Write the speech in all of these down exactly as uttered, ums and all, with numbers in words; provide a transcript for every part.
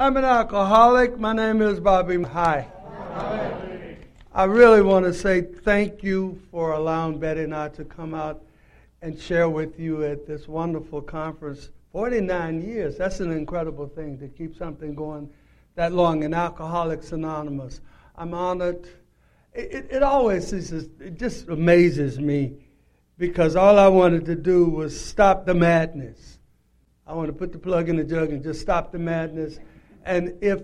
I'm an alcoholic. My name is Bobby. Hi. Hi. I really want to say thank you for allowing Betty and I to come out and share with you at this wonderful conference. forty-nine years, that's an incredible thing to keep something going that long in Alcoholics Anonymous. I'm honored. It, it, it always is, it just amazes me because all I wanted to do was stop the madness. I want to put the plug in the jug and just stop the madness. And if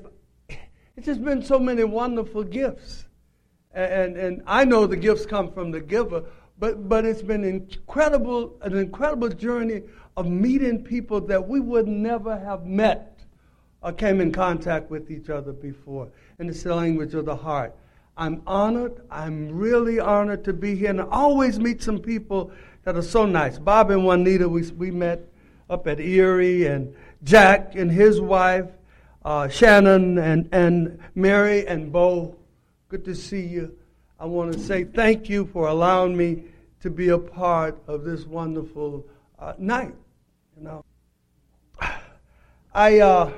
it's just been so many wonderful gifts. And, and, and I know the gifts come from the giver, but, but it's been incredible an incredible journey of meeting people that we would never have met or came in contact with each other before. And it's the language of the heart. I'm honored. I'm really honored to be here. And I always meet some people that are so nice. Bob and Juanita, we, we met up at Erie, and Jack and his wife, uh, Shannon and, and Mary and Bo. Good to see you. I want to say thank you for allowing me to be a part of this wonderful uh, night. You know, I uh,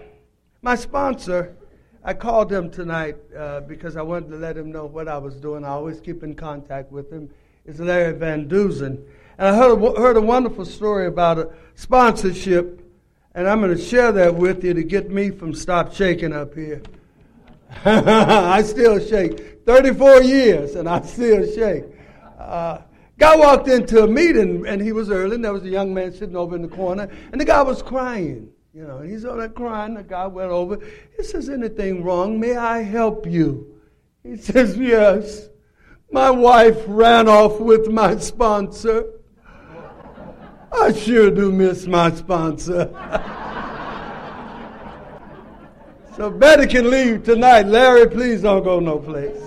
my sponsor, I called him tonight uh, because I wanted to let him know what I was doing. I always keep in contact with him. It's Larry Van Dusen. And I heard a, heard a wonderful story about a sponsorship, and I'm going to share that with you to get me from stop shaking up here. I still shake. thirty-four years, and I still shake. Uh, guy walked into a meeting, and he was early, and there was a young man sitting over in the corner, and the guy was crying. You know, he's all that crying. The guy went over. He says, anything wrong? May I help you? He says, yes. My wife ran off with my sponsor. I sure do miss my sponsor. So Betty can leave tonight. Larry, please don't go no place.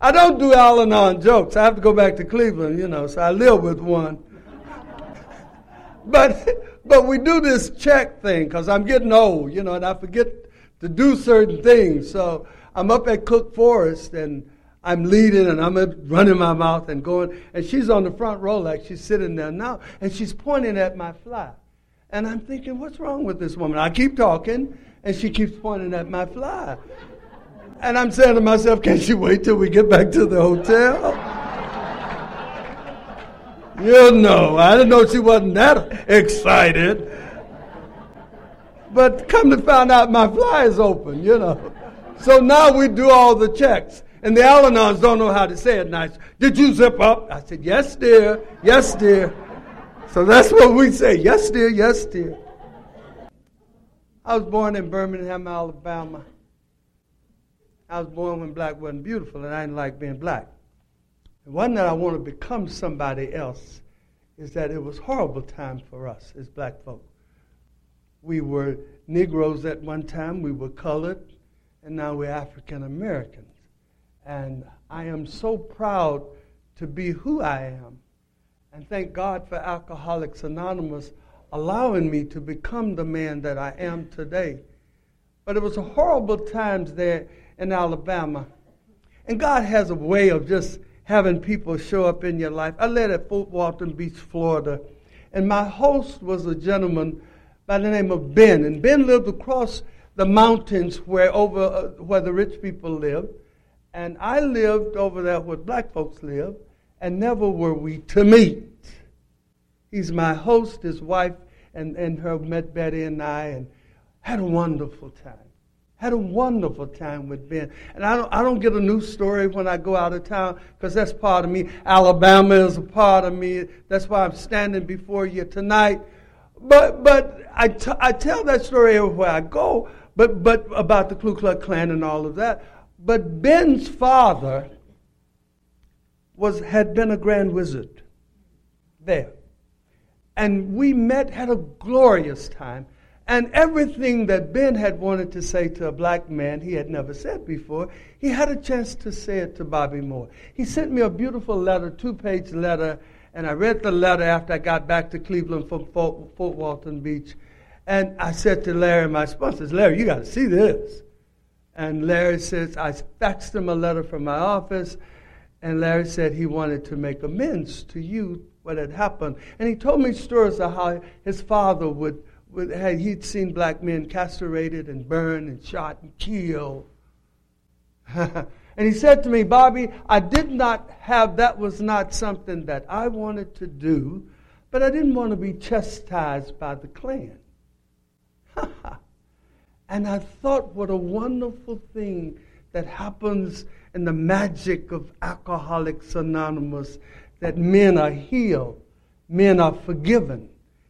I don't do Al-Anon jokes. I have to go back to Cleveland, you know, so I live with one. But but we do this check thing because I'm getting old, you know, and I forget to do certain things. So I'm up at Cook Forest, and I'm leading, and I'm running my mouth and going, and she's on the front row like she's sitting there now, and she's pointing at my fly. And I'm thinking, what's wrong with this woman? I keep talking, and she keeps pointing at my fly. And I'm saying to myself, can't she wait till we get back to the hotel? You know, I didn't know she wasn't that excited. But come to find out, my fly is open, you know. So now we do all the checks. And the Al-Anons don't know how to say it nice. Did you zip up? I said, yes, dear. Yes, dear. So that's what we say. Yes, dear. Yes, dear. I was born in Birmingham, Alabama. I was born when black wasn't beautiful, and I didn't like being black. It wasn't that I want to become somebody else. It's that it was a horrible time for us as black folk. We were Negroes at one time. We were colored. And now we're African Americans. And I am so proud to be who I am. And thank God for Alcoholics Anonymous allowing me to become the man that I am today. But it was a horrible times there in Alabama. And God has a way of just having people show up in your life. I led at Fort Walton Beach, Florida. And my host was a gentleman by the name of Ben. And Ben lived across the mountains where over uh, where the rich people lived, and I lived over there where black folks lived, and never were we to meet. He's my host, his wife, and, and her met Betty and I, and had a wonderful time. Had a wonderful time with Ben. And I don't I don't get a new story when I go out of town, because that's part of me. Alabama is a part of me. That's why I'm standing before you tonight. But but I, t- I tell that story everywhere I go, But but about the Ku Klux Klan and all of that. But Ben's father was had been a grand wizard there. And we met, had a glorious time. And everything that Ben had wanted to say to a black man he had never said before, he had a chance to say it to Bobby Moore. He sent me a beautiful letter, two-page letter, and I read the letter after I got back to Cleveland from Fort, Fort Walton Beach. And I said to Larry, my sponsor, Larry, you got to see this. And Larry says, I faxed him a letter from my office. And Larry said he wanted to make amends to you what had happened. And he told me stories of how his father would he'd seen black men castrated and burned and shot and killed. And he said to me, Bobby, I did not have, that was not something that I wanted to do, but I didn't want to be chastised by the Klan. And I thought, what a wonderful thing that happens in the magic of Alcoholics Anonymous, that men are healed, men are forgiven,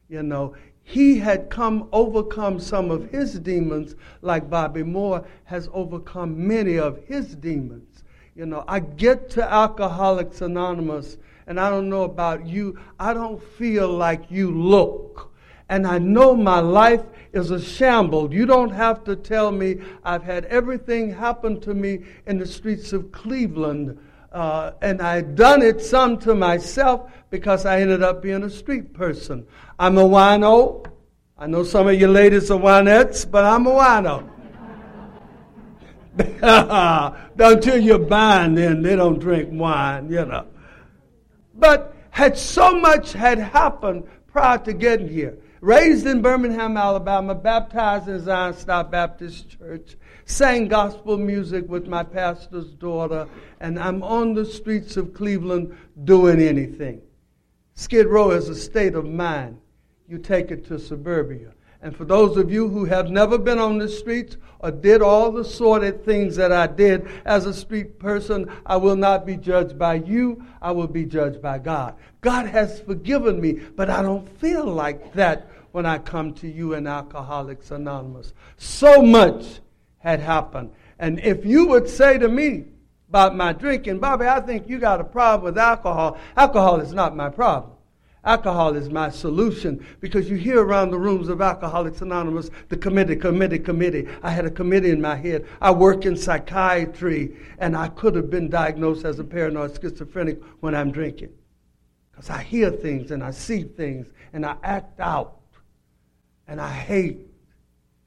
you know. He had come, overcome some of his demons, like Bobby Moore has overcome many of his demons. You know, I get to Alcoholics Anonymous, and I don't know about you, I don't feel like you look. And I know my life is a shamble. You don't have to tell me. I've had everything happen to me in the streets of Cleveland. Uh, and I've done it some to myself because I ended up being a street person. I'm a wino. I know some of you ladies are winettes, but I'm a wino. Until you're buying, then they don't drink wine, you know. But had so much had happened prior to getting here. Raised in Birmingham, Alabama, baptized in Zion Star Baptist Church, sang gospel music with my pastor's daughter, and I'm on the streets of Cleveland doing anything. Skid Row is a state of mind. You take it to suburbia. And for those of you who have never been on the streets or did all the sordid things that I did as a street person, I will not be judged by you. I will be judged by God. God has forgiven me, but I don't feel like that when I come to you in Alcoholics Anonymous. So much had happened. And if you would say to me about my drinking, Bobby, I think you got a problem with alcohol. Alcohol is not my problem. Alcohol is my solution, because you hear around the rooms of Alcoholics Anonymous, the committee, committee, committee. I had a committee in my head. I work in psychiatry, and I could have been diagnosed as a paranoid schizophrenic when I'm drinking, because I hear things and I see things and I act out and I hate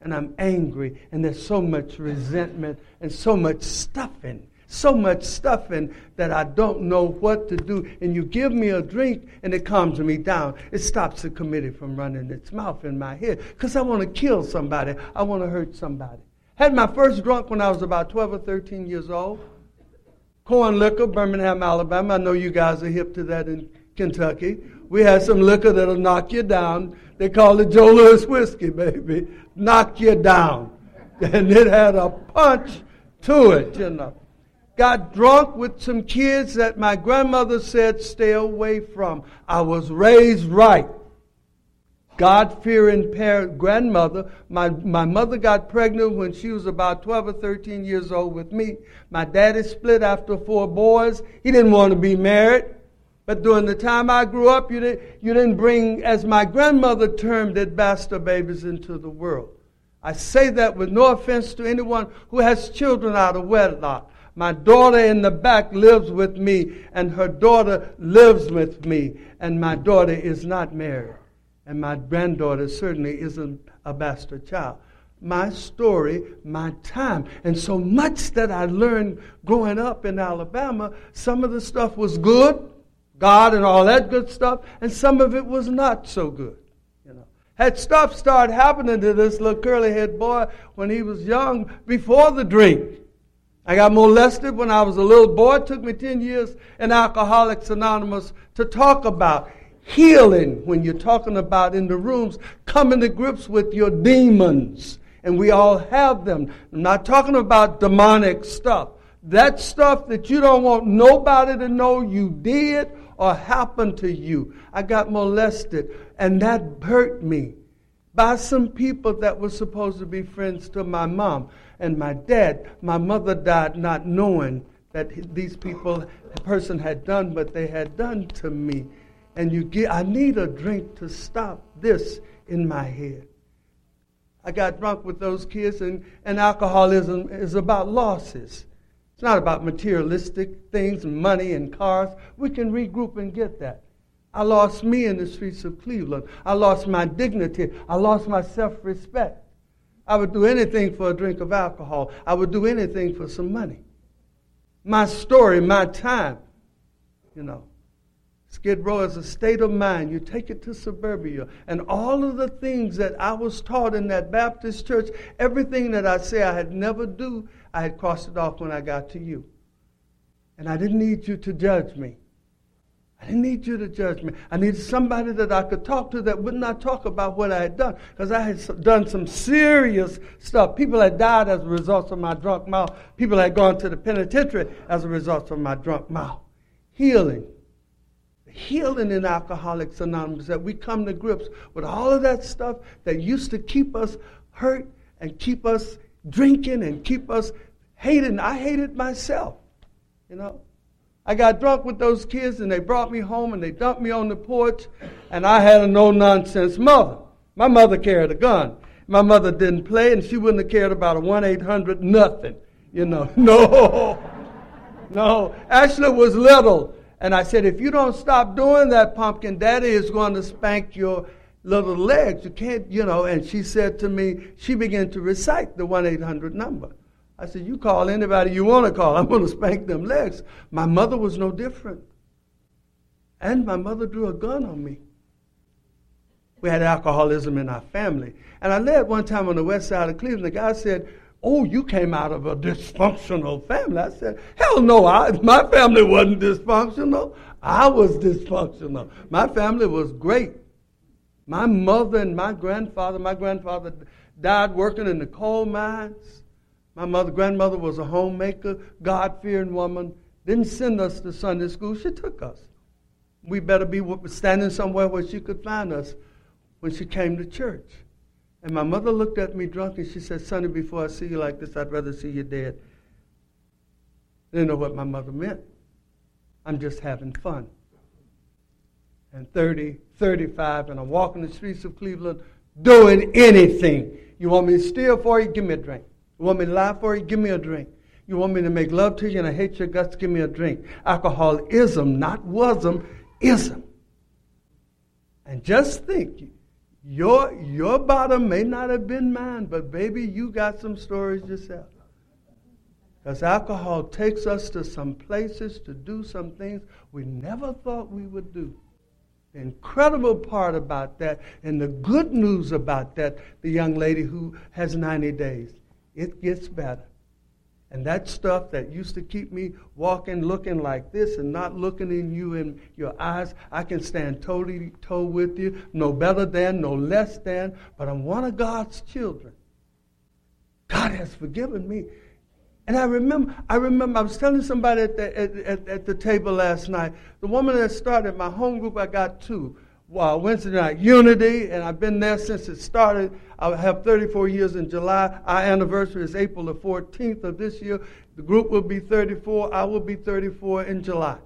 and I'm angry, and there's so much resentment and so much stuffing. So much stuff in that I don't know what to do. And you give me a drink and it calms me down. It stops the committee from running its mouth in my head, because I want to kill somebody. I want to hurt somebody. Had my first drunk when I was about twelve or thirteen years old. Corn liquor, Birmingham, Alabama. I know you guys are hip to that in Kentucky. We had some liquor that'll knock you down. They call it Joe Louis whiskey, baby. Knock you down. And it had a punch to it, you know. Got drunk with some kids that my grandmother said stay away from. I was raised right. God-fearing parent, grandmother. My, my mother got pregnant when she was about twelve or thirteen years old with me. My daddy split after four boys. He didn't want to be married. But during the time I grew up, you didn't, you didn't bring, as my grandmother termed it, bastard babies into the world. I say that with no offense to anyone who has children out of wedlock. My daughter in the back lives with me, and her daughter lives with me, and my daughter is not married, and my granddaughter certainly isn't a bastard child. My story, my time, and so much that I learned growing up in Alabama, some of the stuff was good, God and all that good stuff, and some of it was not so good. Had stuff started happening to this little curly-haired boy when he was young before the drink. I got molested when I was a little boy. It took me ten years in Alcoholics Anonymous to talk about healing when you're talking about in the rooms, coming to grips with your demons. And we all have them. I'm not talking about demonic stuff. That stuff that you don't want nobody to know you did or happened to you. I got molested, and that hurt me by some people that were supposed to be friends to my mom. And my dad, my mother died not knowing that these people, the person had done what they had done to me. And you get, I need a drink to stop this in my head. I got drunk with those kids, and, and alcoholism is about losses. It's not about materialistic things, money and cars. We can regroup and get that. I lost me in the streets of Cleveland. I lost my dignity. I lost my self-respect. I would do anything for a drink of alcohol. I would do anything for some money. My story, my time, you know. Skid Row is a state of mind. You take it to suburbia. And all of the things that I was taught in that Baptist church, everything that I say I had never do, I had crossed it off when I got to you. And I didn't need you to judge me. I didn't need you to judge me. I needed somebody that I could talk to that would not talk about what I had done. Because I had done some serious stuff. People had died as a result of my drunk mouth. People had gone to the penitentiary as a result of my drunk mouth. Healing. Healing in Alcoholics Anonymous, that we come to grips with all of that stuff that used to keep us hurt and keep us drinking and keep us hating. I hated myself, you know. I got drunk with those kids and they brought me home and they dumped me on the porch, and I had a no-nonsense mother. My mother carried a gun. My mother didn't play, and she wouldn't have cared about a one eight hundred nothing, you know. No, no. Ashley was little. And I said, if you don't stop doing that, Pumpkin, Daddy is going to spank your little legs. You can't, you know. And she said to me, she began to recite the one eight hundred number. I said, you call anybody you want to call. I'm going to spank them legs. My mother was no different. And my mother drew a gun on me. We had alcoholism in our family. And I led one time on the west side of Cleveland. The guy said, oh, you came out of a dysfunctional family. I said, hell no, I, my family wasn't dysfunctional. I was dysfunctional. My family was great. My mother and my grandfather, my grandfather died working in the coal mines. My mother, grandmother was a homemaker, God-fearing woman. Didn't send us to Sunday school. She took us. We better be standing somewhere where she could find us when she came to church. And my mother looked at me drunk and she said, Sonny, before I see you like this, I'd rather see you dead. I didn't know what my mother meant. I'm just having fun. And thirty, thirty-five, and I'm walking the streets of Cleveland doing anything. You want me to steal for you? Give me a drink. You want me to lie for you? Give me a drink. You want me to make love to you and I hate your guts? Give me a drink. Alcoholism, not wasm, ism. And just think, Your your bottom may not have been mine, but baby, you got some stories yourself. Because alcohol takes us to some places to do some things we never thought we would do. The incredible part about that, and the good news about that, the young lady who has ninety days, it gets better. And that stuff that used to keep me walking, looking like this and not looking in you in your eyes, I can stand toe to toe with you, no better than, no less than, but I'm one of God's children. God has forgiven me. And I remember, I remember, I was telling somebody at the, at, at, at the table last night, the woman that started my home group, I got two. Well, Wednesday night, Unity, and I've been there since it started. I have thirty-four years in July. Our anniversary is April the fourteenth of this year. The group will be thirty-four. I will be thirty-four in July.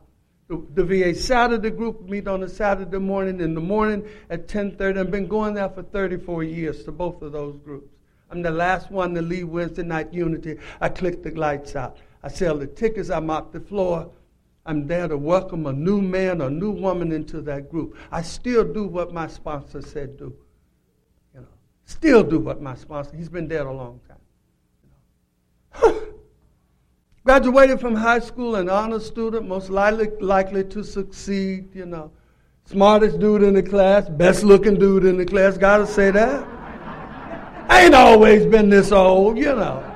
The, the V A Saturday group meet on a Saturday morning in the morning at ten thirty. I've been going there for thirty-four years to both of those groups. I'm the last one to leave Wednesday night, Unity. I click the lights out. I sell the tickets. I mop the floor. I'm there to welcome a new man or new woman into that group. I still do what my sponsor said do. You know, still do what my sponsor. He's been dead a long time. You know. Graduated from high school, an honor student, most likely likely to succeed. You know, smartest dude in the class, best looking dude in the class. Gotta say that. I ain't always been this old, you know.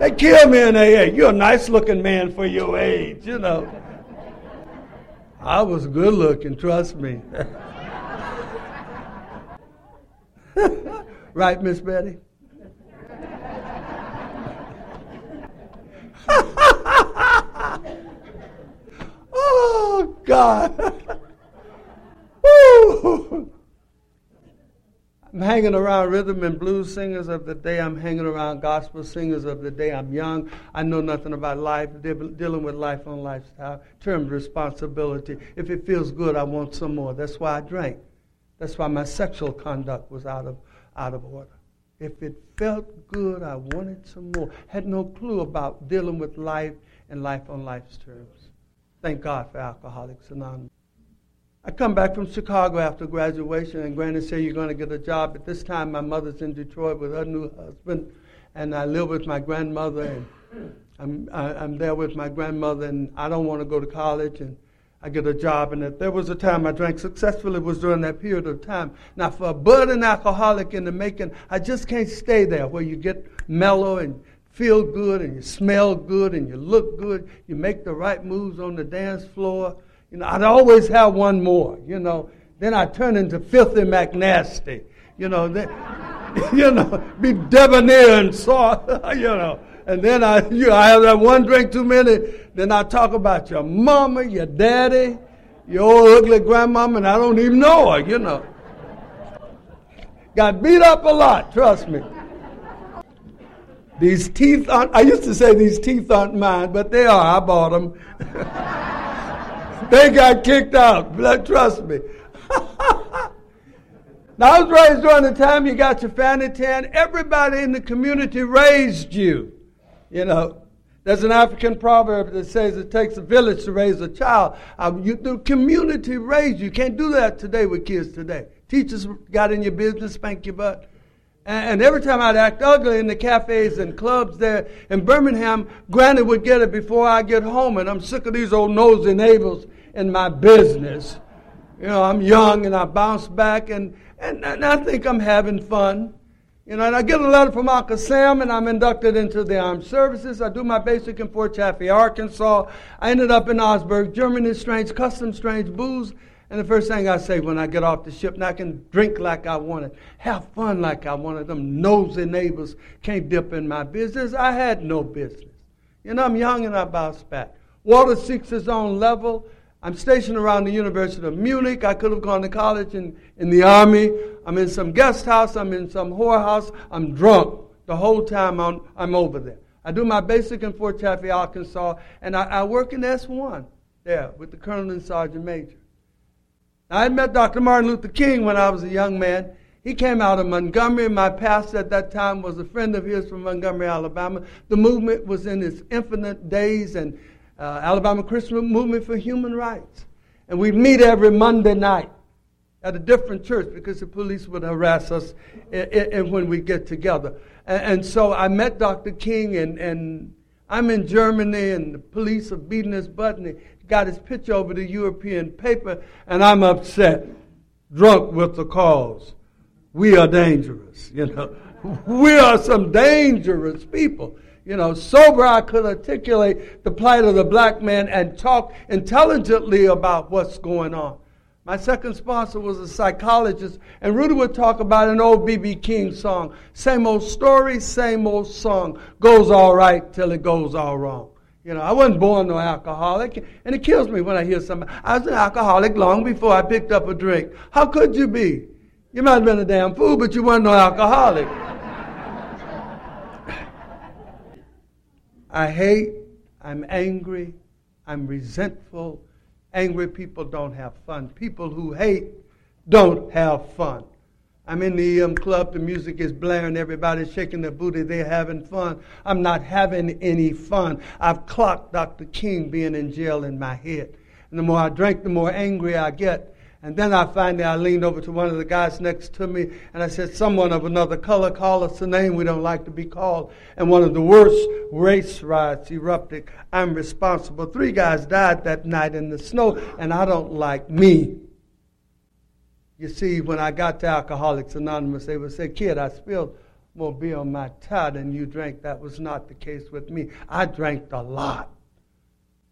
They kill me in A A. You're a nice-looking man for your age, you know. I was good-looking, trust me. Right, Miss Betty? Oh, God. Woo! I'm hanging around rhythm and blues singers of the day. I'm hanging around gospel singers of the day. I'm young. I know nothing about life, de- dealing with life on lifestyle, terms, responsibility. If it feels good, I want some more. That's why I drank. That's why my sexual conduct was out of out of order. If it felt good, I wanted some more. Had no clue about dealing with life and life on life's terms. Thank God for Alcoholics Anonymous. I come back from Chicago after graduation, and Granny said, you're going to get a job. At this time, my mother's in Detroit with her new husband, and I live with my grandmother, and I'm, I, I'm there with my grandmother, and I don't want to go to college, and I get a job, and if there was a time I drank successfully, it was during that period of time. Now, for a budding alcoholic in the making, I just can't stay there where you get mellow and feel good and you smell good and you look good, you make the right moves on the dance floor. You know, I'd always have one more, you know. Then I turn into Filthy McNasty, you know, then, you know, be debonair and soft, you know. And then I, you know, I have that one drink too many. Then I talk about your mama, your daddy, your old ugly grandmama, and I don't even know her, you know. Got beat up a lot, trust me. These teeth aren't, I used to say these teeth aren't mine, but they are. I bought them. They got kicked out, trust me. Now, I was raised during the time you got your fanny tan. Everybody in the community raised you, you know. There's an African proverb that says it takes a village to raise a child. Uh, you, the community raised you. You can't do that today with kids today. Teachers got in your business, spank your butt. And, and every time I'd act ugly in the cafes and clubs there in Birmingham, Granny would get it before I get home, and I'm sick of these old nosy neighbors in my business. You know, I'm young, and I bounce back, and, and, and I think I'm having fun. You know, and I get a letter from Uncle Sam, and I'm inducted into the armed services. I do my basic in Fort Chaffee, Arkansas. I ended up in Augsburg, Germany, strange customs, strange booze. And the first thing I say when I get off the ship, and I can drink like I wanted, have fun like I wanted. Them nosy neighbors can't dip in my business. I had no business. You know, I'm young, and I bounce back. Water seeks his own level. I'm stationed around the University of Munich. I could have gone to college in, in the Army. I'm in some guest house. I'm in some whorehouse. I'm drunk the whole time I'm, I'm over there. I do my basic in Fort Chaffee, Arkansas, and I, I work in S one there with the Colonel and Sergeant Major. Now, I met Doctor Martin Luther King when I was a young man. He came out of Montgomery. My pastor at that time was a friend of his from Montgomery, Alabama. The movement was in its infinite days, and Uh, Alabama Christian Movement for Human Rights. And we'd meet every Monday night at a different church because the police would harass us in, in, in when we get together. And, and so I met Doctor King, and, and I'm in Germany, and the police are beating his butt, and he got his picture over the European paper, and I'm upset, drunk with the cause. We are dangerous, you know. We are some dangerous people. You know, sober I could articulate the plight of the black man and talk intelligently about what's going on. My second sponsor was a psychologist, and Rudy would talk about an old B B. King song. Same old story, same old song. Goes all right till it goes all wrong. You know, I wasn't born no alcoholic, and it kills me when I hear somebody. I was an alcoholic long before I picked up a drink. How could you be? You might have been a damn fool, but you weren't no alcoholic. I hate, I'm angry, I'm resentful. Angry people don't have fun. People who hate don't have fun. I'm in the E M club, the music is blaring, everybody's shaking their booty, they're having fun. I'm not having any fun. I've clocked Doctor King being in jail in my head. And the more I drink, the more angry I get. And then I finally, I leaned over to one of the guys next to me, and I said, someone of another color, call us a name we don't like to be called. And one of the worst race riots erupted. I'm responsible. Three guys died that night in the snow, and I don't like me. You see, when I got to Alcoholics Anonymous, they would say, kid, I spilled more beer on my tie than you drank. That was not the case with me. I drank a lot,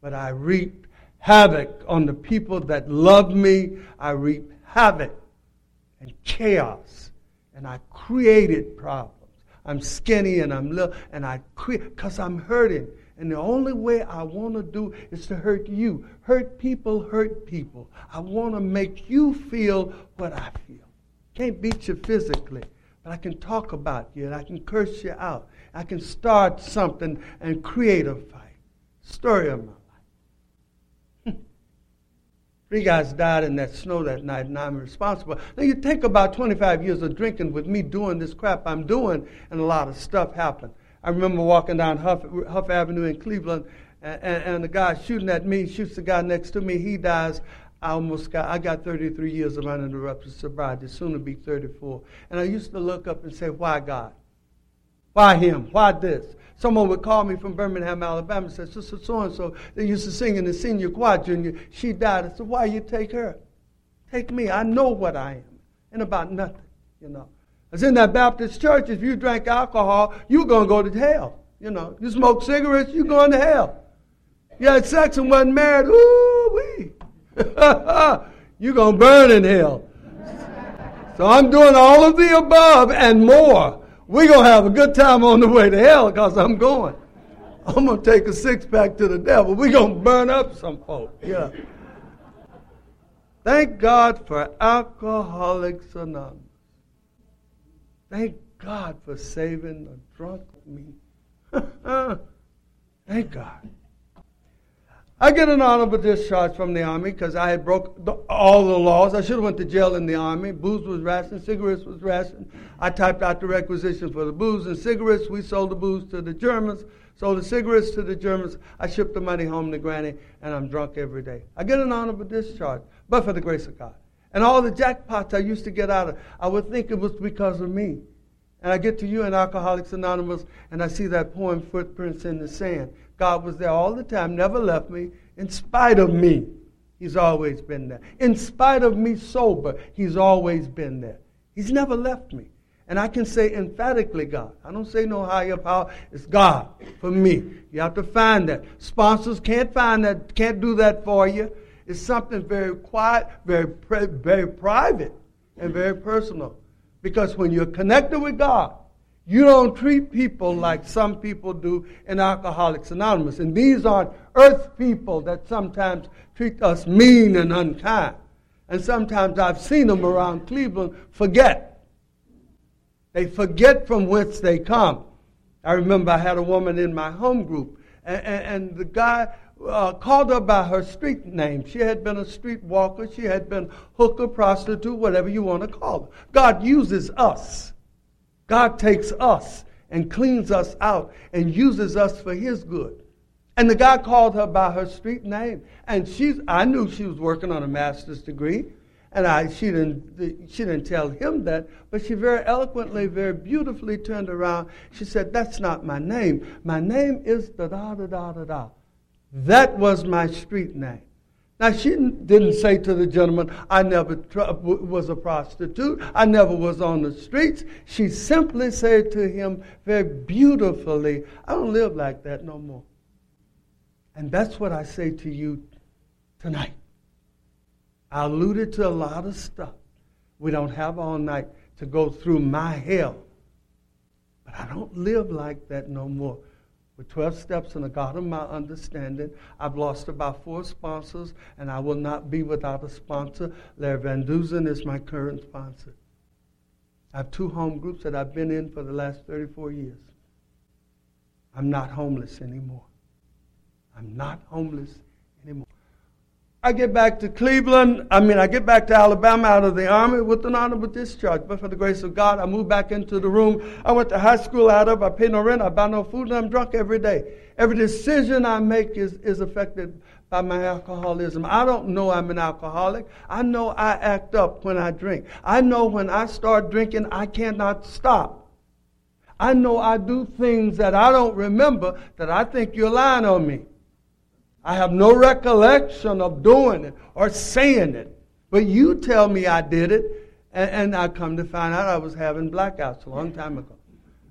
but I reaped havoc on the people that love me. I reap havoc and chaos, and I created problems. I'm skinny and I'm little, and I create because I'm hurting. And the only way I want to do is to hurt you. Hurt people, hurt people. I want to make you feel what I feel. Can't beat you physically, but I can talk about you, and I can curse you out. I can start something and create a fight. Story of mine. Three guys died in that snow that night, and I'm responsible. Now, you take about twenty-five years of drinking with me doing this crap I'm doing, and a lot of stuff happened. I remember walking down Huff, Huff Avenue in Cleveland, and, and, and the guy shooting at me, shoots the guy next to me, he dies. I almost got, I got thirty-three years of uninterrupted sobriety, soon to be thirty-four. And I used to look up and say, why God? Why him? Why this? Someone would call me from Birmingham, Alabama, and say, Sister so-and-so, they used to sing in the senior choir, junior. She died. I said, why you take her? Take me. I know what I am. And about nothing, you know. I was in that Baptist church. If you drank alcohol, you were going to go to hell. You know, you smoke cigarettes, you're going to hell. You had sex and wasn't married, ooh-wee. You're going to burn in hell. So I'm doing all of the above and more. We're going to have a good time on the way to hell because I'm going. I'm going to take a six-pack to the devil. We're going to burn up some folk. Yeah. Thank God for Alcoholics Anonymous. Thank God for saving the drunk me. Thank God. I get an honorable discharge from the Army because I had broke the, all the laws. I should have went to jail in the Army. Booze was rationed. Cigarettes was rationed. I typed out the requisition for the booze and cigarettes. We sold the booze to the Germans. Sold the cigarettes to the Germans. I shipped the money home to Granny, and I'm drunk every day. I get an honorable discharge, but for the grace of God. And all the jackpots I used to get out of, I would think it was because of me. And I get to you in Alcoholics Anonymous, and I see that poem, Footprints in the Sand. God was there all the time, never left me. In spite of me, he's always been there. In spite of me sober, he's always been there. He's never left me. And I can say emphatically God. I don't say no higher power. It's God for me. You have to find that. Sponsors can't find that, can't do that for you. It's something very quiet, very, pri- very private, and very personal. Because when you're connected with God, you don't treat people like some people do in Alcoholics Anonymous. And these aren't earth people that sometimes treat us mean and unkind. And sometimes I've seen them around Cleveland forget. They forget from whence they come. I remember I had a woman in my home group, and, and, and the guy uh, called her by her street name. She had been a street walker. She had been hooker, prostitute, whatever you want to call her. God uses us. God takes us and cleans us out and uses us for his good. And the guy called her by her street name. And she's, I knew she was working on a master's degree. And I, she didn't, she didn't tell him that. But she very eloquently, very beautifully turned around. She said, that's not my name. My name is da-da-da-da-da-da. That was my street name. Now, she didn't say to the gentleman, I never tr- was a prostitute. I never was on the streets. She simply said to him very beautifully, I don't live like that no more. And that's what I say to you tonight. I alluded to a lot of stuff. We don't have all night to go through my hell. But I don't live like that no more. With twelve steps in the God of my understanding, I've lost about four sponsors, and I will not be without a sponsor. Larry Van Dusen is my current sponsor. I have two home groups that I've been in for the last thirty-four years. I'm not homeless anymore. I'm not homeless anymore. I get back to Cleveland. I mean, I get back to Alabama out of the Army with an honorable discharge. But for the grace of God, I moved back into the room. I went to high school out of. I pay no rent. I buy no food. And I'm drunk every day. Every decision I make is, is affected by my alcoholism. I don't know I'm an alcoholic. I know I act up when I drink. I know when I start drinking, I cannot stop. I know I do things that I don't remember that I think you're lying on me. I have no recollection of doing it or saying it. But you tell me I did it, and, and I come to find out I was having blackouts a long time ago.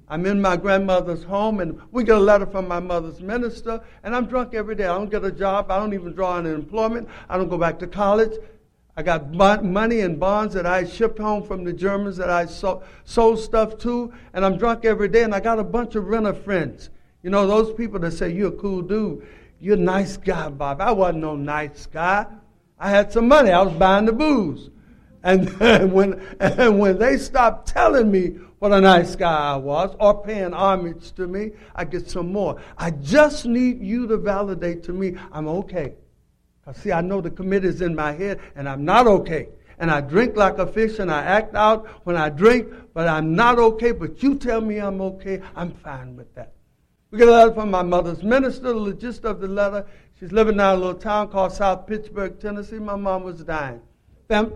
I'm in my grandmother's home, and we get a letter from my mother's minister, and I'm drunk every day. I don't get a job. I don't even draw on employment. I don't go back to college. I got money and bonds that I shipped home from the Germans that I sold, sold stuff to, and I'm drunk every day, and I got a bunch of renter friends. You know, those people that say, you're a cool dude. You're a nice guy, Bob. I wasn't no nice guy. I had some money. I was buying the booze. And, and, when, and when they stopped telling me what a nice guy I was or paying homage to me, I get some more. I just need you to validate to me I'm okay. Because, see, I know the commit is in my head, and I'm not okay. And I drink like a fish, and I act out when I drink, but I'm not okay. But you tell me I'm okay, I'm fine with that. We get a letter from my mother's minister. The gist of the letter, she's living down in a little town called South Pittsburgh, Tennessee. My mom was dying. The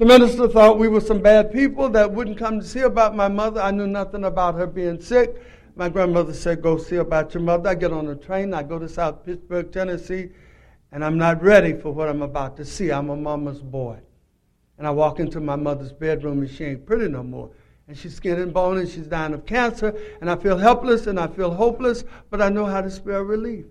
minister thought we were some bad people that wouldn't come to see about my mother. I knew nothing about her being sick. My grandmother said, go see about your mother. I get on the train. I go to South Pittsburgh, Tennessee, and I'm not ready for what I'm about to see. I'm a mama's boy. And I walk into my mother's bedroom, and she ain't pretty no more. And she's skin and bone, and she's dying of cancer, and I feel helpless, and I feel hopeless, but I know how to spell relief.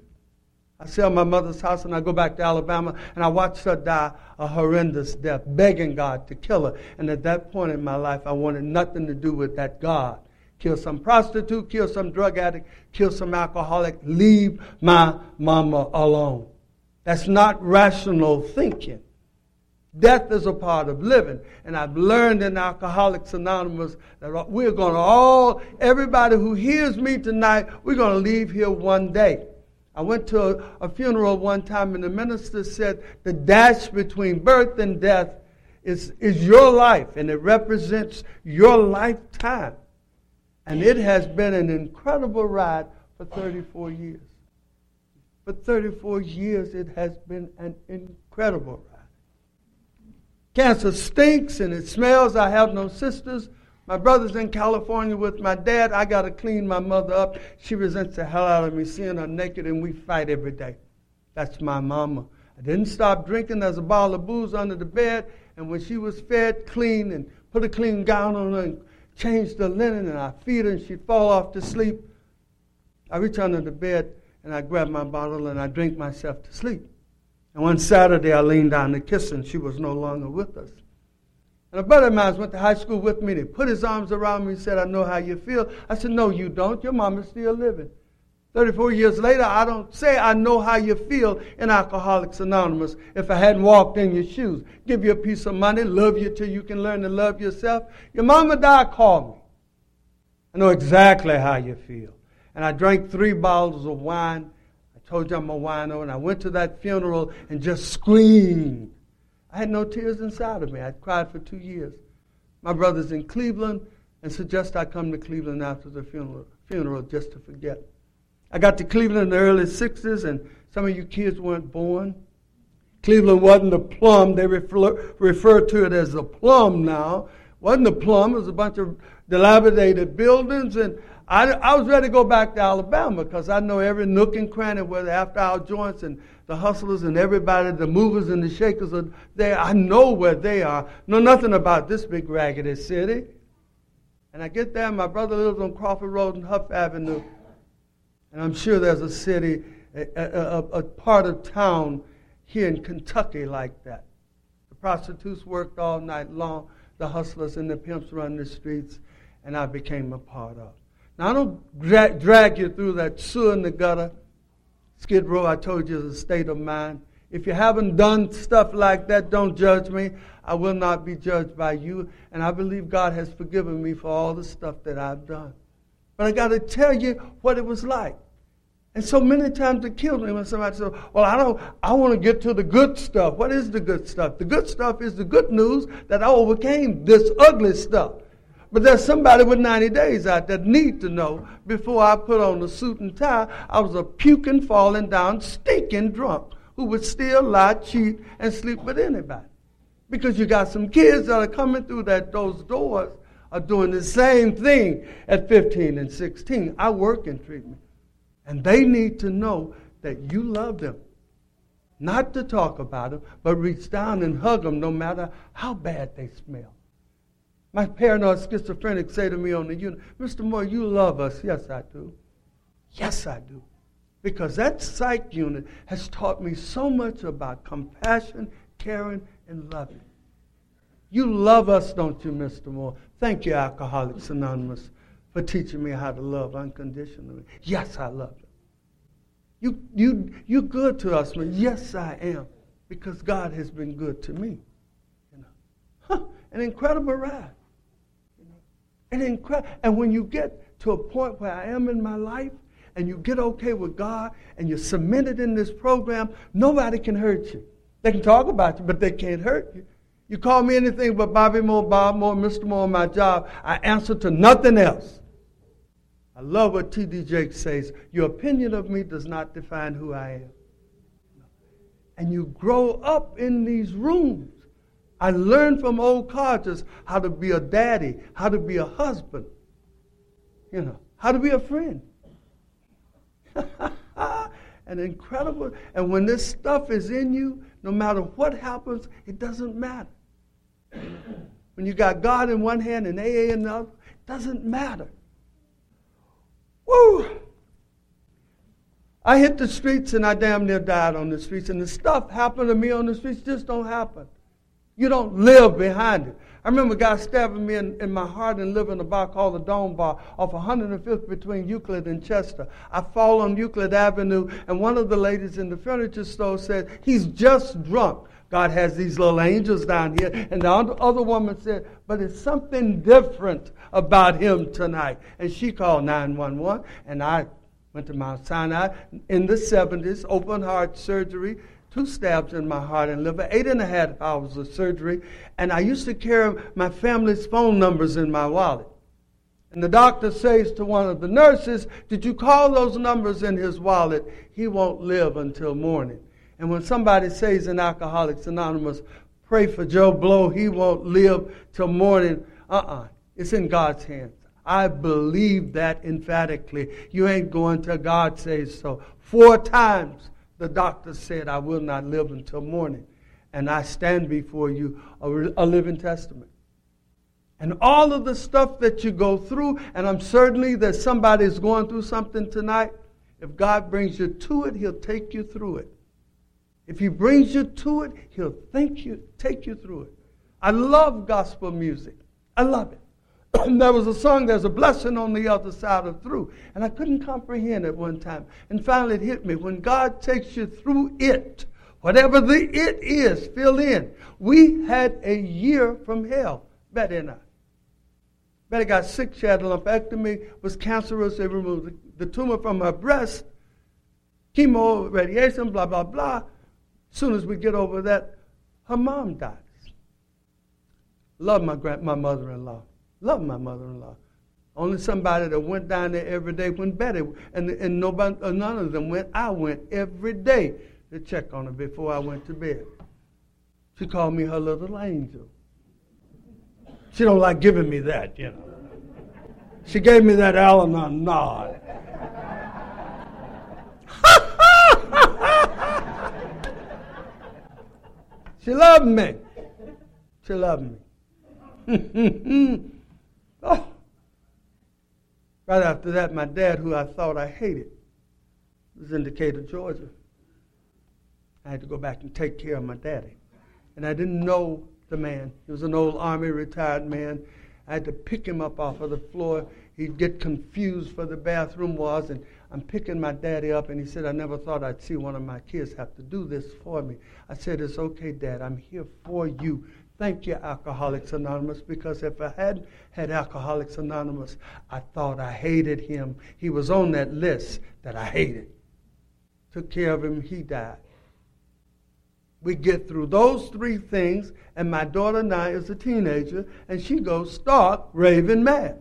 I sell my mother's house, and I go back to Alabama, and I watched her die a horrendous death, begging God to kill her. And at that point in my life, I wanted nothing to do with that God. Kill some prostitute, kill some drug addict, kill some alcoholic. Leave my mama alone. That's not rational thinking. Death is a part of living. And I've learned in Alcoholics Anonymous that we're going to all, everybody who hears me tonight, we're going to leave here one day. I went to a, a funeral one time, and the minister said, the dash between birth and death is, is your life, and it represents your lifetime. And it has been an incredible ride for thirty-four years. For thirty-four years, it has been an incredible ride. Cancer stinks and it smells. I have no sisters. My brother's in California with my dad. I got to clean my mother up. She resents the hell out of me seeing her naked, and we fight every day. That's my mama. I didn't stop drinking. There's a bottle of booze under the bed. And when she was fed, clean, and put a clean gown on her and changed the linen, and I feed her, and she'd fall off to sleep. I reach under the bed, and I grab my bottle, and I drink myself to sleep. And one Saturday, I leaned down to kiss her, and she was no longer with us. And a buddy of mine went to high school with me, and he put his arms around me and said, I know how you feel. I said, no, you don't. Your mama's still living. thirty-four years later, I don't say I know how you feel in Alcoholics Anonymous if I hadn't walked in your shoes. Give you a piece of money, love you till you can learn to love yourself. Your mama died, call me. I know exactly how you feel. And I drank three bottles of wine. I told you I'm a wino, and I went to that funeral and just screamed. I had no tears inside of me. I cried for two years. My brother's in Cleveland and suggested I come to Cleveland after the funeral, funeral just to forget. I got to Cleveland in the early sixties, and some of you kids weren't born. Cleveland wasn't the plum. They refer, refer to it as the plum now. Wasn't the plum. It was a bunch of dilapidated buildings, and I, I was ready to go back to Alabama because I know every nook and cranny where the after-hour joints and the hustlers and everybody, the movers and the shakers are there. I know where they are. Know nothing about this big raggedy city. And I get there, and my brother lives on Crawford Road and Huff Avenue. And I'm sure there's a city, a, a, a part of town here in Kentucky like that. The prostitutes worked all night long. The hustlers and the pimps run the streets, and I became a part of. Now, I don't dra- drag you through that sewer in the gutter. Skid Row, I told you, is a state of mind. If you haven't done stuff like that, don't judge me. I will not be judged by you. And I believe God has forgiven me for all the stuff that I've done. But I got to tell you what it was like. And so many times it killed me when somebody said, well, I don't. I want to get to the good stuff. What is the good stuff? The good stuff is the good news that I overcame this ugly stuff. But there's somebody with ninety days out there that need to know before I put on the suit and tie, I was a puking, falling down, stinking drunk who would still lie, cheat, and sleep with anybody. Because you got some kids that are coming through that those doors are doing the same thing at fifteen and sixteen. I work in treatment. And they need to know that you love them. Not to talk about them, but reach down and hug them no matter how bad they smell. My paranoid schizophrenic say to me on the unit, Mister Moore, you love us. Yes, I do. Yes, I do. Because that psych unit has taught me so much about compassion, caring, and loving. You love us, don't you, Mister Moore? Thank you, Alcoholics Anonymous, for teaching me how to love unconditionally. Yes, I love you. You, you, you're good to us, man. Yes, I am. Because God has been good to me. You know? Huh, an incredible ride. And, incre- and when you get to a point where I am in my life and you get okay with God and you're cemented in this program, nobody can hurt you. They can talk about you, but they can't hurt you. You call me anything but Bobby Moore, Bob Moore, Mister Moore, my job. I answer to nothing else. I love what T D Jakes says. Your opinion of me does not define who I am. And you grow up in these rooms. I learned from old codgers how to be a daddy, how to be a husband, you know, how to be a friend. An incredible, and when this stuff is in you, no matter what happens, it doesn't matter. When you got God in one hand and A A in the other, it doesn't matter. Woo! I hit the streets and I damn near died on the streets, and the stuff happened to me on the streets just don't happen. You don't live behind it. I remember God stabbing me in, in my heart and living in a bar called the Dome Bar off one hundred fifth between Euclid and Chester. I fall on Euclid Avenue, and one of the ladies in the furniture store said, he's just drunk. God has these little angels down here. And the other woman said, but it's something different about him tonight. And she called nine one one, and I went to Mount Sinai in the seventies, open heart surgery, two stabs in my heart and liver, eight and a half hours of surgery, and I used to carry my family's phone numbers in my wallet. And the doctor says to one of the nurses, did you call those numbers in his wallet? He won't live until morning. And when somebody says in Alcoholics Anonymous, pray for Joe Blow, he won't live till morning, uh-uh, it's in God's hands. I believe that emphatically. You ain't going till God says so. Four times the doctor said, I will not live until morning. And I stand before you a, a living testament. And all of the stuff that you go through, and I'm certainly that somebody is going through something tonight, if God brings you to it, he'll take you through it. If he brings you to it, he'll thank you, take you through it. I love gospel music. I love it. There was a song, there's a blessing on the other side of through. And I couldn't comprehend it one time. And finally it hit me. When God takes you through it, whatever the it is, fill in. We had a year from hell, Betty and I. Betty got sick, she had a lumpectomy, was cancerous, they removed the tumor from her breast, chemo, radiation, blah, blah, blah. As soon as we get over that, her mom dies. Love my grand, my mother-in-law. Love my mother-in-law. Only somebody that went down there every day when Betty, and, and nobody, none of them went. I went every day to check on her before I went to bed. She called me her little angel. She don't like giving me that, you know. She gave me that Al-Anon nod. She loved me. She loved me. Oh. Right after that, my dad, who I thought I hated, was in Decatur, Georgia. I had to go back and take care of my daddy. And I didn't know the man. He was an old Army retired man. I had to pick him up off of the floor. He'd get confused where the bathroom was, and I'm picking my daddy up, and he said, I never thought I'd see one of my kids have to do this for me. I said, it's okay, Dad. I'm here for you. Thank you, Alcoholics Anonymous, because if I hadn't had Alcoholics Anonymous, I thought I hated him. He was on that list that I hated. Took care of him. He died. We get through those three things, and my daughter now is a teenager, and she goes stark raving mad.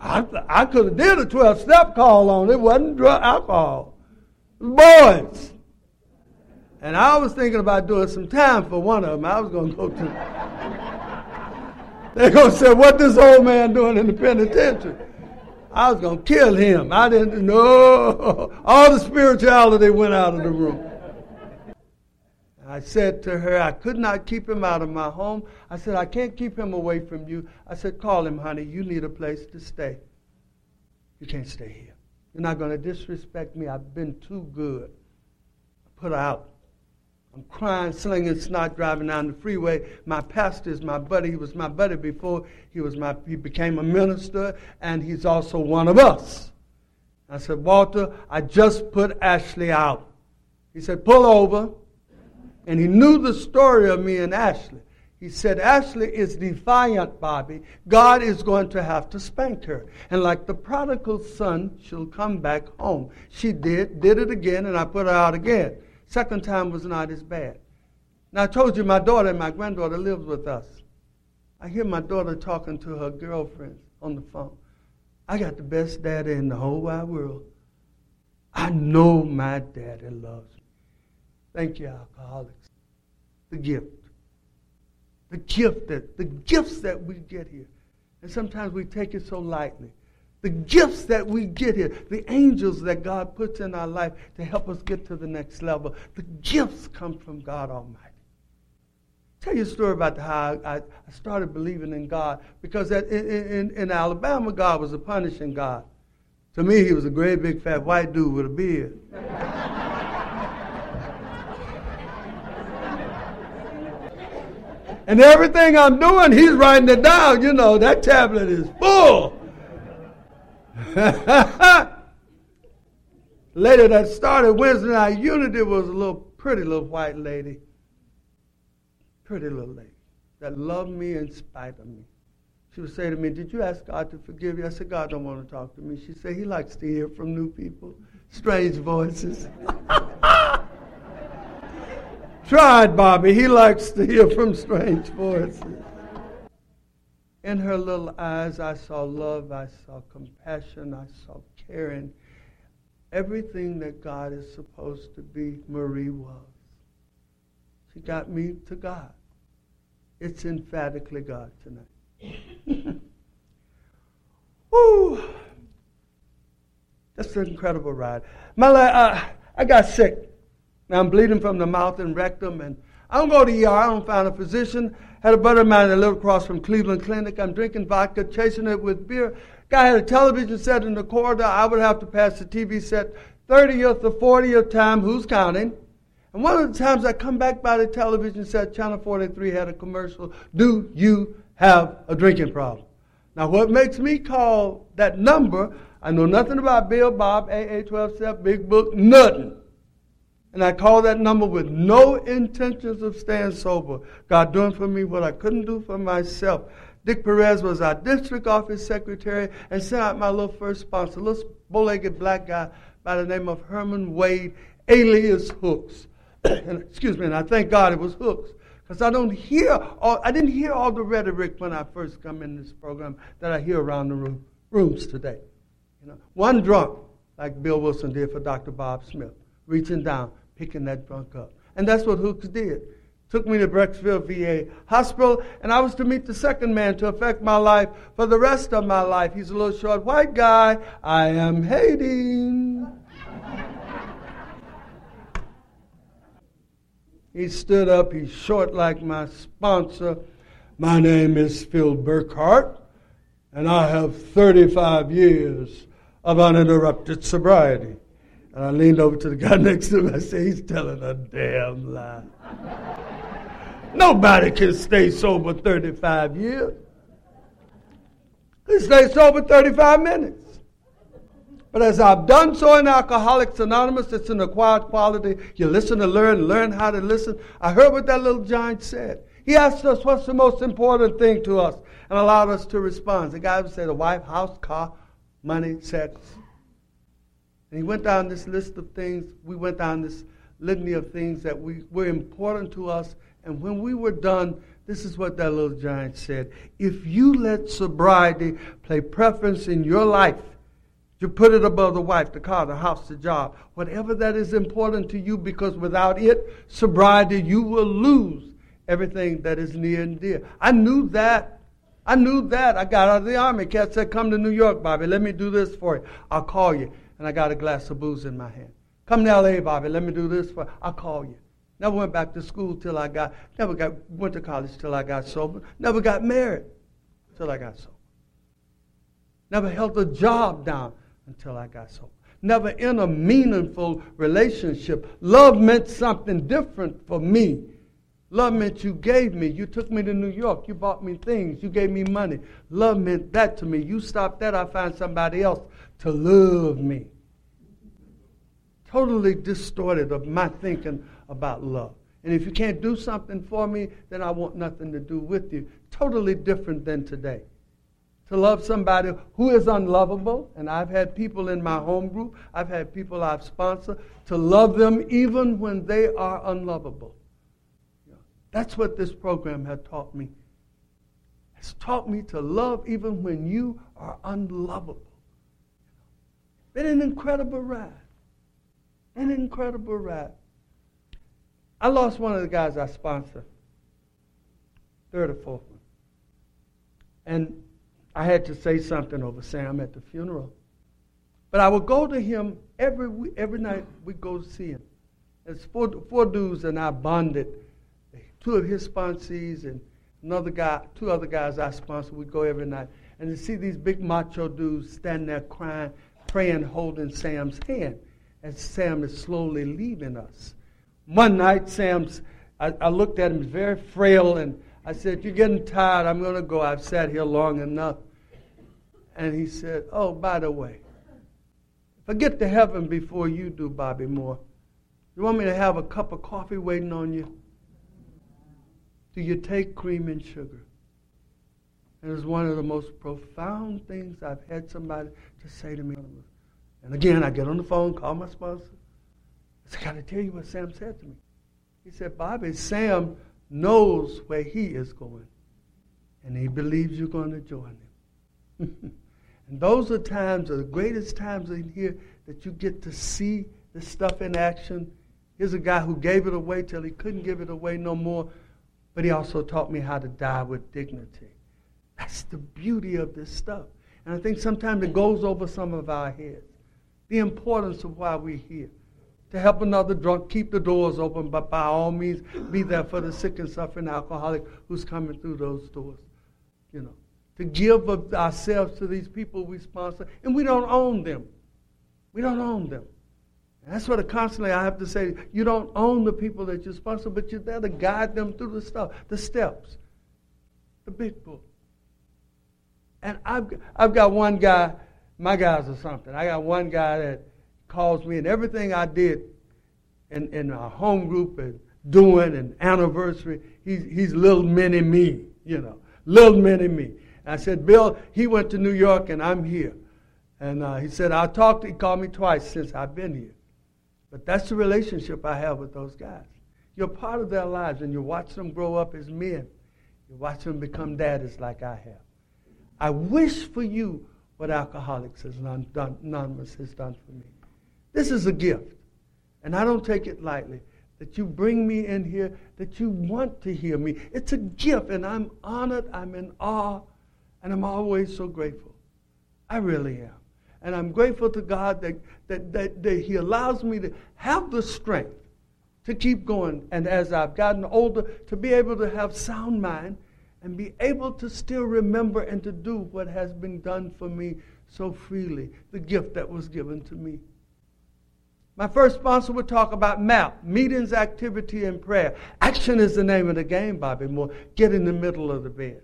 I, th- I could have did a twelve-step call on it. It wasn't drug alcohol. It was boys. And I was thinking about doing some time for one of them. I was going to go to. They're going to say, what this old man doing in the penitentiary? I was going to kill him. I didn't know. All the spirituality went out of the room. I said to her, I could not keep him out of my home. I said, I can't keep him away from you. I said, call him, honey. You need a place to stay. You can't stay here. You're not going to disrespect me. I've been too good. I put her out. I'm crying, slinging snot, driving down the freeway. My pastor is my buddy. He was my buddy before he was my. He became a minister, and he's also one of us. I said, Walter, I just put Ashley out. He said, pull over. And he knew the story of me and Ashley. He said, Ashley is defiant, Bobby. God is going to have to spank her. And like the prodigal son, she'll come back home. She did, did it again, and I put her out again. Second time was not as bad. Now, I told you my daughter and my granddaughter lives with us. I hear my daughter talking to her girlfriend on the phone. I got the best daddy in the whole wide world. I know my daddy loves me. Thank you, alcoholics. The gift. The gift that, the gifts that we get here. And sometimes we take it so lightly. the gifts that we get here, the angels that God puts in our life to help us get to the next level, the gifts come from God Almighty. I'll tell you a story about how I, I started believing in God, because at, in, in, in Alabama, God was a punishing God. To me, he was a great big fat white dude with a beard. And everything I'm doing, he's writing it down. You know, that tablet is full. Later that started Wednesday night unity was a little pretty little white lady. Pretty little lady that loved me in spite of me. She would say to me, "Did you ask God to forgive you?" I said, "God don't want to talk to me." She said, "He likes to hear from new people, strange voices." Tried, Bobby. He likes to hear from strange voices. In her little eyes, I saw love. I saw compassion. I saw caring. Everything that God is supposed to be, Marie was. She got me to God. It's emphatically God tonight. Woo! That's an incredible ride. My life, uh, I got sick. Now I'm bleeding from the mouth and rectum, and I don't go to E R. I don't find a physician. Had a buddy of mine that lived across from Cleveland Clinic. I'm drinking vodka, chasing it with beer. Guy had a television set in the corridor. I would have to pass the T V set thirtieth or fortieth time. Who's counting? And one of the times I come back by the television set, Channel forty-three had a commercial, "Do you have a drinking problem?" Now what makes me call that number, I know nothing about Bill, Bob, A A, twelve-step, Big Book, nothing. And I called that number with no intentions of staying sober. God doing for me what I couldn't do for myself. Dick Perez was our district office secretary and sent out my little first sponsor, a little bow-legged black guy by the name of Herman Wade, alias Hooks. And, excuse me, and I thank God it was Hooks, because I don't hear all, I didn't hear all the rhetoric when I first come in this program that I hear around the room, rooms today. You know, one drunk, like Bill Wilson did for Doctor Bob Smith, reaching down, picking that drunk up. And that's what Hooks did. Took me to Brecksville V A Hospital, and I was to meet the second man to affect my life for the rest of my life. He's a little short white guy. I am hating. He stood up, he's short like my sponsor. "My name is Phil Burkhart, and I have thirty-five years of uninterrupted sobriety." And I leaned over to the guy next to him, I said, "He's telling a damn lie. Nobody can stay sober thirty-five years. He stayed sober thirty-five minutes. But as I've done so in Alcoholics Anonymous, it's an acquired quality. You listen to learn, learn how to listen. I heard what that little giant said. He asked us what's the most important thing to us and allowed us to respond. The guy said a wife, house, car, money, sex. And he went down this list of things. We went down this litany of things that we were important to us. And when we were done, this is what that little giant said. "If you let sobriety play preference in your life, you put it above the wife, the car, the house, the job, whatever that is important to you, because without it, sobriety, you will lose everything that is near and dear." I knew that. I knew that. I got out of the Army. Cat said, "Come to New York, Bobby. Let me do this for you. I'll call you." And I got a glass of booze in my hand. "Come to L A, Bobby. Let me do this for you. I'll call you." Never went back to school till I got, never got, went to college till I got sober. Never got married till I got sober. Never held a job down until I got sober. Never in a meaningful relationship. Love meant something different for me. Love meant you gave me. You took me to New York. You bought me things. You gave me money. Love meant that to me. You stop that, I find somebody else to love me. Totally distorted of my thinking about love. And if you can't do something for me, then I want nothing to do with you. Totally different than today. To love somebody who is unlovable, and I've had people in my home group, I've had people I've sponsored, to love them even when they are unlovable. That's what this program has taught me. It's taught me to love even when you are unlovable. Been an incredible ride. An incredible ride. I lost one of the guys I sponsored. Third or fourth one. And I had to say something over Sam at the funeral. But I would go to him every every night. We'd go see him. There's four, four dudes and I bonded. Two of his sponsees and another guy, two other guys I sponsored. We'd go every night. And to see these big macho dudes standing there crying, praying, holding Sam's hand as Sam is slowly leaving us. One night, Sam's, I, I looked at him, very frail, and I said, "If you're getting tired, I'm going to go. I've sat here long enough." And he said, "Oh, by the way, if I get to heaven before you do, Bobby Moore, you want me to have a cup of coffee waiting on you? Do you take cream and sugar?" And it was one of the most profound things I've had somebody to say to me. And again, I get on the phone, call my sponsor. I said, "I got to tell you what Sam said to me." He said, "Bobby, Sam knows where he is going, and he believes you're going to join him." And those are times, are the greatest times in here that you get to see this stuff in action. Here's a guy who gave it away till he couldn't give it away no more, but he also taught me how to die with dignity. That's the beauty of this stuff. And I think sometimes it goes over some of our heads. The importance of why we're here. To help another drunk, keep the doors open, but by all means be there for the sick and suffering alcoholic who's coming through those doors. You know, to give of ourselves to these people we sponsor, and we don't own them. We don't own them. And that's what constantly I have to say, you don't own the people that you sponsor, but you're there to guide them through the stuff, the steps, the big book. And I've, I've got one guy, my guys or something, I got one guy that calls me, and everything I did in, in our home group and doing an anniversary, he's, he's little mini me, you know, little mini me. And I said, "Bill, he went to New York and I'm here." And uh, he said, "I'll talk to," he called me twice since I've been here. But that's the relationship I have with those guys. You're part of their lives and you watch them grow up as men. You watch them become daddies like I have. I wish for you what Alcoholics Anonymous has done for me. This is a gift, and I don't take it lightly, that you bring me in here, that you want to hear me. It's a gift, and I'm honored, I'm in awe, and I'm always so grateful. I really am. And I'm grateful to God that, that, that, that he allows me to have the strength to keep going, and as I've gotten older, to be able to have sound mind and be able to still remember and to do what has been done for me so freely, the gift that was given to me. My first sponsor would talk about M A P, meetings, activity, and prayer. Action is the name of the game, Bobby Moore. Get in the middle of the bed.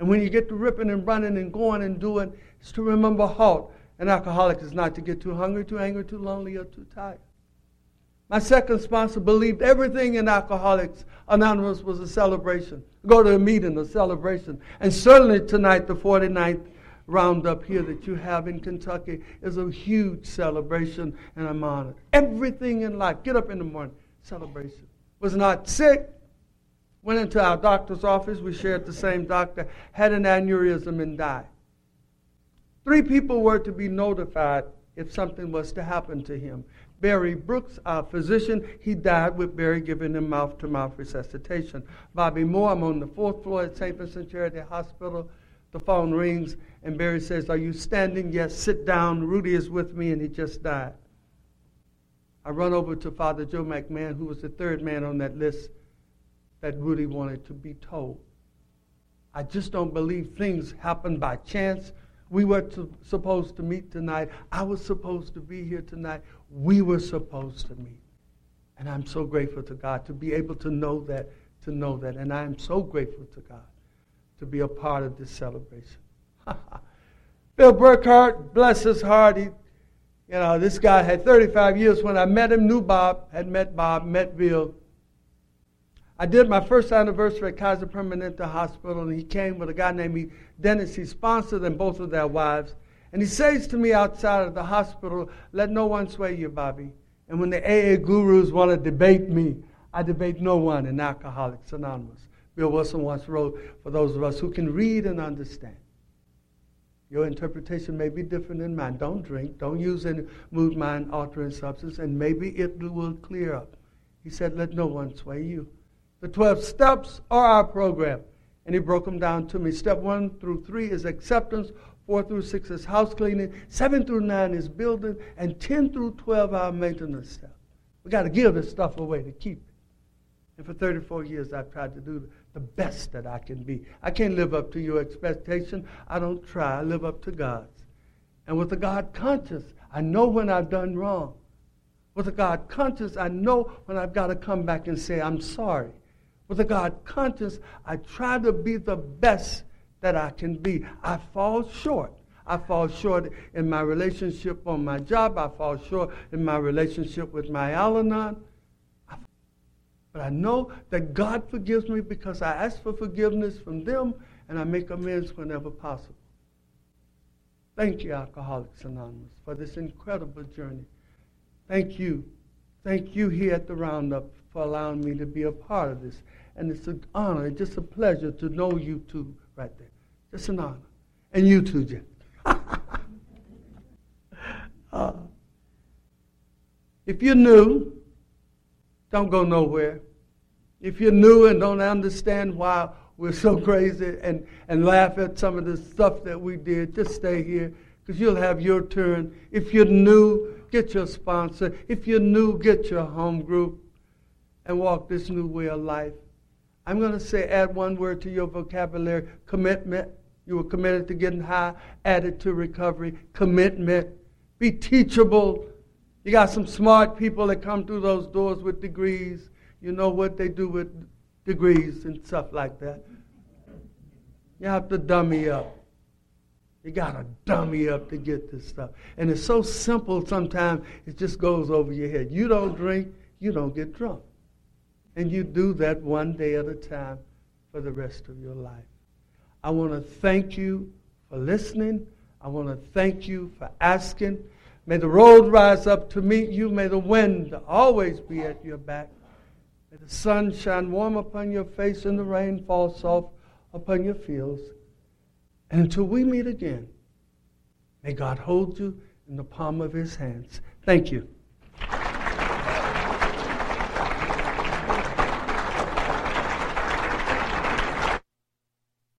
And when you get to ripping and running and going and doing, it's to remember halt. An alcoholic is not to get too hungry, too angry, too lonely, or too tired. My second sponsor believed everything in Alcoholics Anonymous was a celebration. Go to a meeting, a celebration. And certainly tonight, the forty-ninth roundup here that you have in Kentucky is a huge celebration, and I'm honored. Everything in life, get up in the morning, celebration. Was not sick, went into our doctor's office, we shared the same doctor, had an aneurysm and died. Three people were to be notified if something was to happen to him. Barry Brooks, our physician, he died with Barry giving him mouth-to-mouth resuscitation. Bobby Moore, I'm on the fourth floor at Saint Vincent Charity Hospital. The phone rings, and Barry says, "Are you standing?" "Yes." "Sit down. Rudy is with me, and he just died." I run over to Father Joe McMahon, who was the third man on that list that Rudy wanted to be told. I just don't believe things happen by chance. We were to, supposed to meet tonight. I was supposed to be here tonight. We were supposed to meet. And I'm so grateful to God to be able to know that, to know that. And I am so grateful to God to be a part of this celebration. Bill Burkhart, bless his heart. He, you know, this guy had thirty-five years when I met him, knew Bob, had met Bob, met Bill. I did my first anniversary at Kaiser Permanente Hospital, and he came with a guy named Dennis. He sponsored them, both of their wives. And he says to me outside of the hospital, "Let no one sway you, Bobby." And when the A A gurus want to debate me, I debate no one in Alcoholics Anonymous. Bill Wilson once wrote, "For those of us who can read and understand, your interpretation may be different than mine. Don't drink, don't use any mood, mind, altering substance, and maybe it will clear up." He said, "Let no one sway you." The twelve steps are our program. and he broke them down to me. Step one through three is acceptance. Four through six is house cleaning. Seven through nine is building. And ten through twelve are maintenance stuff. We got to give this stuff away to keep it. And for thirty-four years, I've tried to do the best that I can be. I can't live up to your expectation. I don't try. I live up to God's. And with a God conscience, I know when I've done wrong. With a God conscience, I know when I've got to come back and say, I'm sorry. With a God conscience, I try to be the best that I can be. I fall short. I fall short in my relationship on my job. I fall short in my relationship with my Al-Anon. But I know that God forgives me because I ask for forgiveness from them and I make amends whenever possible. Thank you, Alcoholics Anonymous, for this incredible journey. Thank you. Thank you here at the Roundup for allowing me to be a part of this. And it's an honor, it's just a pleasure to know you two right there. Just an honor. And you too, Jen. uh, if you're new, don't go nowhere. If you're new and don't understand why we're so crazy and, and laugh at some of the stuff that we did, just stay here because you'll have your turn. If you're new, get your sponsor. If you're new, get your home group and walk this new way of life. I'm going to say add one word to your vocabulary, commitment. You were committed to getting high, added to recovery, commitment. Be teachable. You got some smart people that come through those doors with degrees. You know what they do with degrees and stuff like that. You have to dummy up. You got to dummy up to get this stuff. And it's so simple sometimes it just goes over your head. You don't drink, you don't get drunk. And you do that one day at a time for the rest of your life. I want to thank you for listening. I want to thank you for asking. May the road rise up to meet you. May the wind always be at your back. May the sun shine warm upon your face and the rain fall soft upon your fields. And until we meet again, may God hold you in the palm of his hands. Thank you.